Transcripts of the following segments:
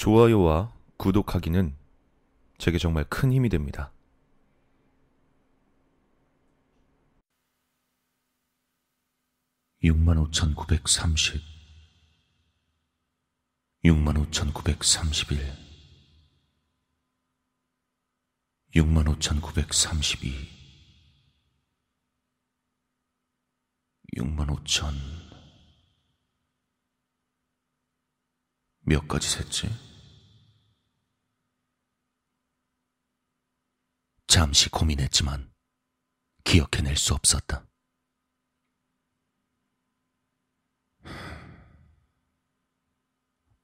좋아요와 구독하기는 제게 정말 큰 힘이 됩니다.65,930, 65,931, 65,932, 65,000. 몇 가지 셌지? 잠시 고민했지만 기억해낼 수 없었다.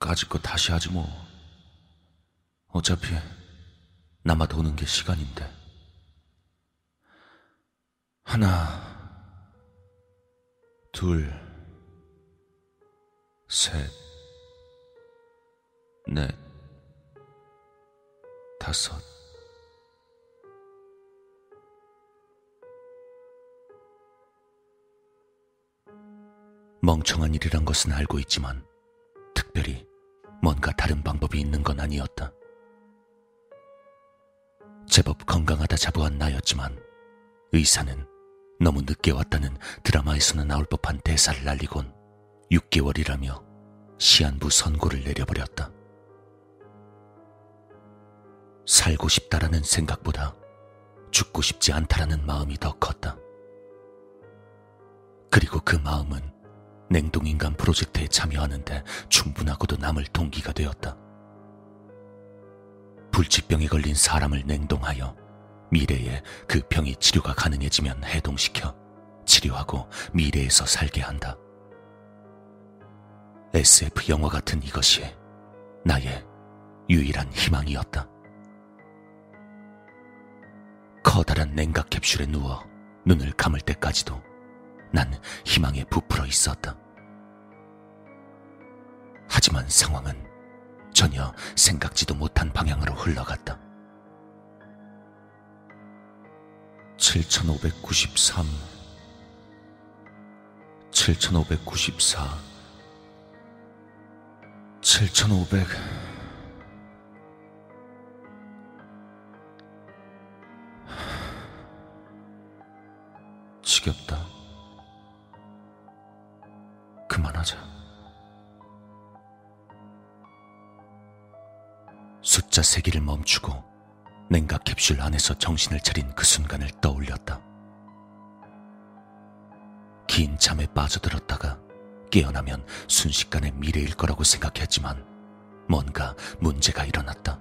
까짓 거 다시 하지 뭐. 어차피 남아도는 게 시간인데. 하나, 둘, 셋, 넷, 다섯. 멍청한 일이란 것은 알고 있지만 특별히 뭔가 다른 방법이 있는 건 아니었다. 제법 건강하다 자부한 나였지만 의사는 너무 늦게 왔다는 드라마에서나 나올 법한 대사를 날리곤 6개월이라며 시한부 선고를 내려버렸다. 살고 싶다라는 생각보다 죽고 싶지 않다라는 마음이 더 컸다. 그리고 그 마음은 냉동인간 프로젝트에 참여하는데 충분하고도 남을 동기가 되었다. 불치병에 걸린 사람을 냉동하여 미래에 그 병이 치료가 가능해지면 해동시켜 치료하고 미래에서 살게 한다. SF 영화 같은 이것이 나의 유일한 희망이었다. 커다란 냉각 캡슐에 누워 눈을 감을 때까지도 난 희망에 부풀어 있었다. 하지만 상황은 전혀 생각지도 못한 방향으로 흘러갔다. 7,593, 7,594, 7,500. 지겹다. 그만하자. 숫자 세기를 멈추고 냉각 캡슐 안에서 정신을 차린 그 순간을 떠올렸다. 긴 잠에 빠져들었다가 깨어나면 순식간에 미래일 거라고 생각했지만 뭔가 문제가 일어났다.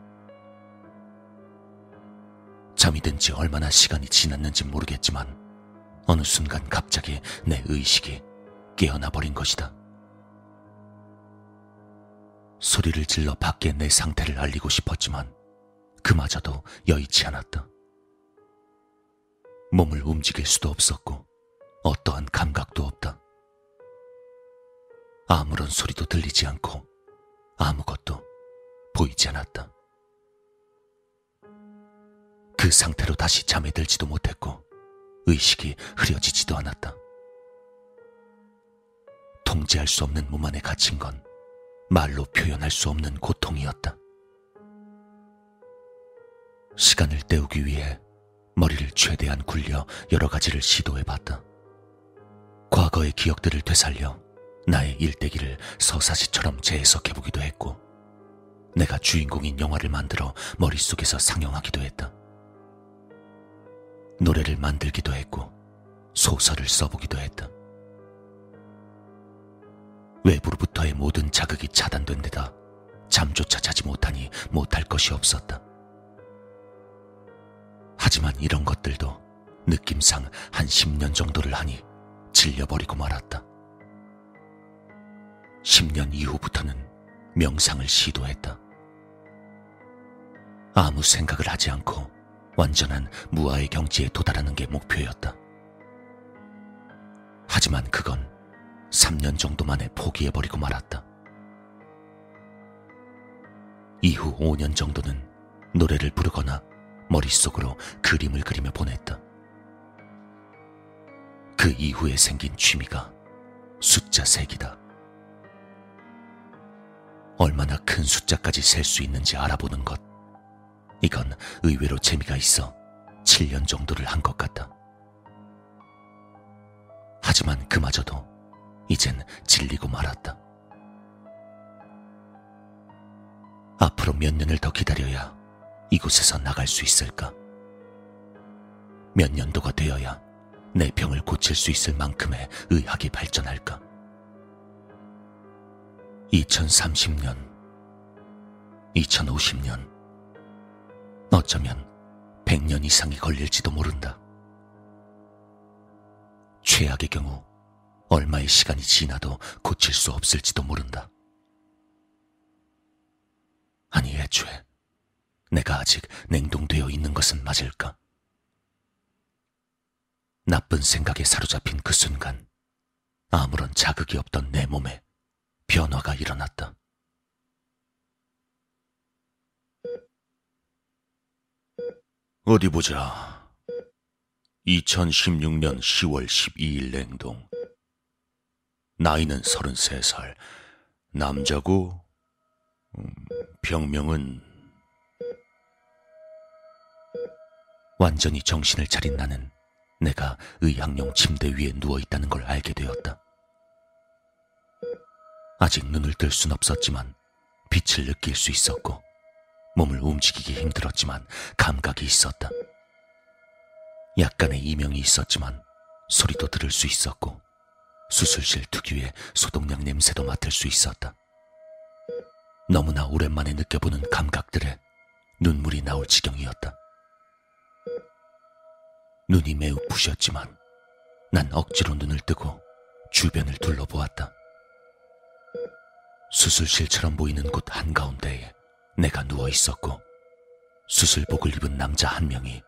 잠이 든 지 얼마나 시간이 지났는지 모르겠지만 어느 순간 갑자기 내 의식이 깨어나버린 것이다. 소리를 질러 밖에 내 상태를 알리고 싶었지만 그마저도 여의치 않았다. 몸을 움직일 수도 없었고 어떠한 감각도 없다. 아무런 소리도 들리지 않고 아무것도 보이지 않았다. 그 상태로 다시 잠에 들지도 못했고 의식이 흐려지지도 않았다. 통제할 수 없는 몸 안에 갇힌 건 말로 표현할 수 없는 고통이었다. 시간을 때우기 위해 머리를 최대한 굴려 여러 가지를 시도해봤다. 과거의 기억들을 되살려 나의 일대기를 서사시처럼 재해석해보기도 했고 내가 주인공인 영화를 만들어 머릿속에서 상영하기도 했다. 노래를 만들기도 했고 소설을 써보기도 했다. 외부로부터의 모든 자극이 차단된 데다 잠조차 자지 못하니 못할 것이 없었다. 하지만 이런 것들도 느낌상 한 10년 정도를 하니 질려버리고 말았다. 10년 이후부터는 명상을 시도했다. 아무 생각을 하지 않고 완전한 무아의 경지에 도달하는 게 목표였다. 하지만 그건 3년 정도 만에 포기해버리고 말았다. 이후 5년 정도는 노래를 부르거나 머릿속으로 그림을 그리며 보냈다. 그 이후에 생긴 취미가 숫자 세기다. 얼마나 큰 숫자까지 셀 수 있는지 알아보는 것. 이건 의외로 재미가 있어 7년 정도를 한 것 같다. 하지만 그마저도 이젠 질리고 말았다. 앞으로 몇 년을 더 기다려야 이곳에서 나갈 수 있을까? 몇 년도가 되어야 내 병을 고칠 수 있을 만큼의 의학이 발전할까? 2030년, 2050년, 어쩌면 100년 이상이 걸릴지도 모른다. 최악의 경우 얼마의 시간이 지나도 고칠 수 없을지도 모른다. 아니, 애초에 내가 아직 냉동되어 있는 것은 맞을까? 나쁜 생각에 사로잡힌 그 순간 아무런 자극이 없던 내 몸에 변화가 일어났다. 어디 보자. 2016년 10월 12일 냉동. 나이는 33살. 남자고 병명은... 완전히 정신을 차린 나는 내가 의학용 침대 위에 누워있다는 걸 알게 되었다. 아직 눈을 뜰 순 없었지만 빛을 느낄 수 있었고, 몸을 움직이기 힘들었지만 감각이 있었다. 약간의 이명이 있었지만 소리도 들을 수 있었고, 수술실 특유의 소독약 냄새도 맡을 수 있었다. 너무나 오랜만에 느껴보는 감각들에 눈물이 나올 지경이었다. 눈이 매우 부셨지만 난 억지로 눈을 뜨고 주변을 둘러보았다. 수술실처럼 보이는 곳 한가운데에 내가 누워있었고, 수술복을 입은 남자 한 명이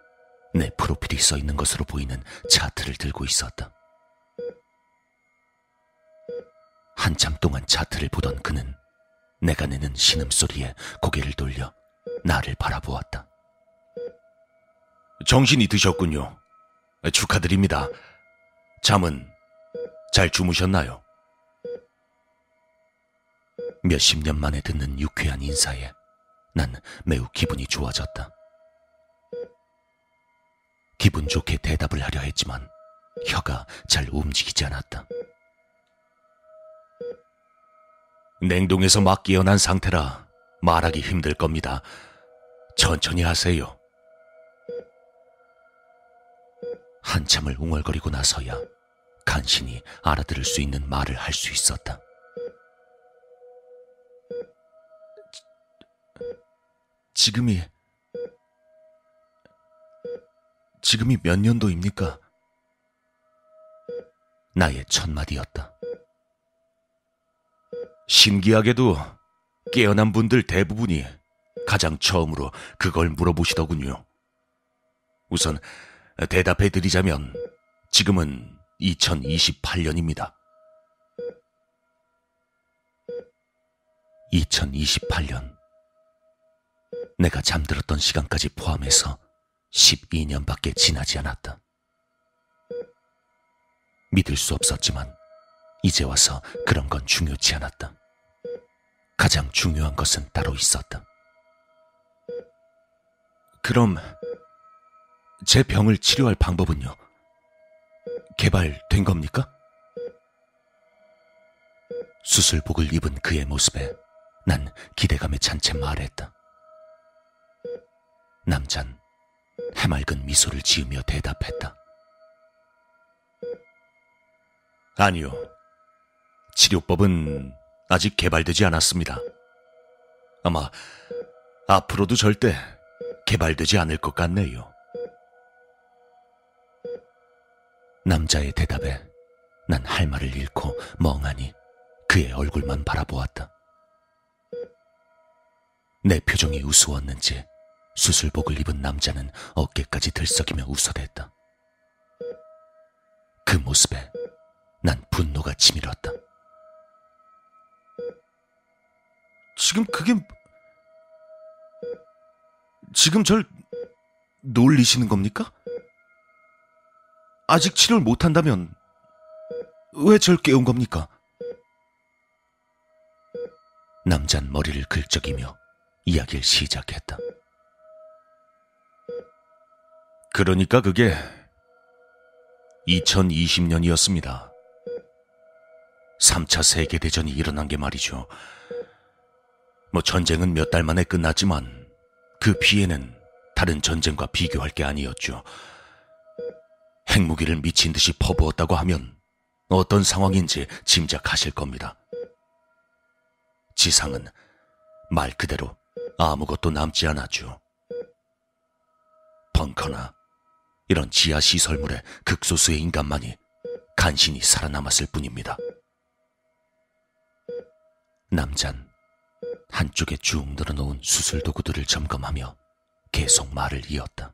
내 프로필이 써있는 것으로 보이는 차트를 들고 있었다. 한참 동안 차트를 보던 그는 내가 내는 신음소리에 고개를 돌려 나를 바라보았다. 정신이 드셨군요. 축하드립니다. 잠은 잘 주무셨나요? 몇십 년 만에 듣는 유쾌한 인사에 난 매우 기분이 좋아졌다. 기분 좋게 대답을 하려 했지만 혀가 잘 움직이지 않았다. 냉동에서 막 깨어난 상태라 말하기 힘들 겁니다. 천천히 하세요. 한참을 웅얼거리고 나서야 간신히 알아들을 수 있는 말을 할 수 있었다. 지금이 몇 년도입니까? 나의 첫 마디였다. 신기하게도 깨어난 분들 대부분이 가장 처음으로 그걸 물어보시더군요. 우선 대답해드리자면 지금은 2028년입니다. 2028년. 내가 잠들었던 시간까지 포함해서 12년밖에 지나지 않았다. 믿을 수 없었지만 이제 와서 그런 건 중요치 않았다. 가장 중요한 것은 따로 있었다. 그럼 제 병을 치료할 방법은요? 개발된 겁니까? 수술복을 입은 그의 모습에 난 기대감에 찬 채 말했다. 남잔 해맑은 미소를 지으며 대답했다. 아니요. 치료법은 아직 개발되지 않았습니다. 아마 앞으로도 절대 개발되지 않을 것 같네요. 남자의 대답에 난 할 말을 잃고 멍하니 그의 얼굴만 바라보았다. 내 표정이 우스웠는지 수술복을 입은 남자는 어깨까지 들썩이며 웃어댔다. 그 모습에 난 분노가 치밀었다. 지금 절 놀리시는 겁니까? 아직 치료를 못한다면 왜 절 깨운 겁니까? 남잔 머리를 긁적이며 이야기를 시작했다. 그러니까 그게 2020년이었습니다. 3차 세계대전이 일어난 게 말이죠. 뭐 전쟁은 몇 달 만에 끝났지만 그 피해는 다른 전쟁과 비교할 게 아니었죠. 핵무기를 미친 듯이 퍼부었다고 하면 어떤 상황인지 짐작하실 겁니다. 지상은 말 그대로 아무것도 남지 않았죠. 벙커나 이런 지하 시설물에 극소수의 인간만이 간신히 살아남았을 뿐입니다. 남잔 한쪽에 쭉 늘어놓은 수술 도구들을 점검하며 계속 말을 이었다.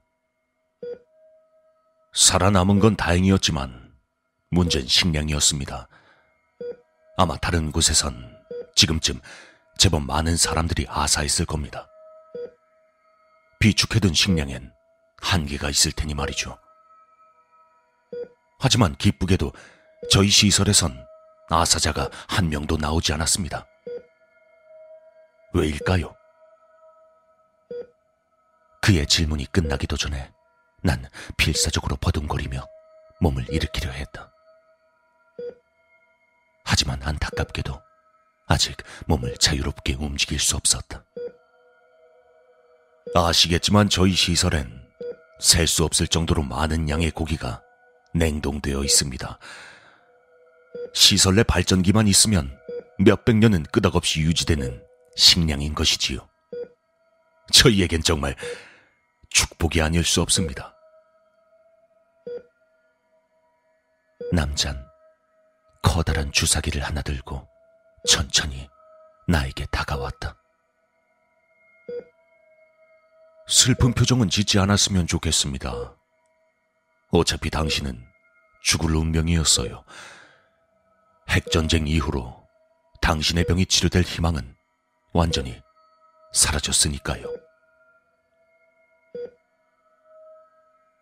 살아남은 건 다행이었지만 문제는 식량이었습니다. 아마 다른 곳에선 지금쯤 제법 많은 사람들이 아사했을 겁니다. 비축해둔 식량엔 한계가 있을 테니 말이죠. 하지만 기쁘게도 저희 시설에선 아사자가 한 명도 나오지 않았습니다. 왜일까요? 그의 질문이 끝나기도 전에 난 필사적으로 버둥거리며 몸을 일으키려 했다. 하지만 안타깝게도 아직 몸을 자유롭게 움직일 수 없었다. 아시겠지만 저희 시설엔 셀 수 없을 정도로 많은 양의 고기가 냉동되어 있습니다. 시설 내 발전기만 있으면 몇백 년은 끄떡없이 유지되는 식량인 것이지요. 저희에겐 정말 축복이 아닐 수 없습니다. 남잔 커다란 주사기를 하나 들고 천천히 나에게 다가왔다. 슬픈 표정은 짓지 않았으면 좋겠습니다. 어차피 당신은 죽을 운명이었어요. 핵전쟁 이후로 당신의 병이 치료될 희망은 완전히 사라졌으니까요.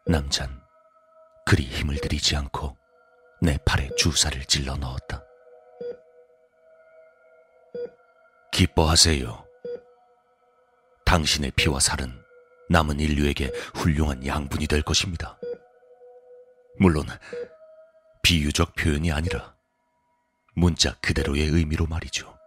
남잔 그리 힘을 들이지 않고 내 팔에 주사를 찔러 넣었다. 기뻐하세요. 당신의 피와 살은 남은 인류에게 훌륭한 양분이 될 것입니다. 물론 비유적 표현이 아니라 문자 그대로의 의미로 말이죠.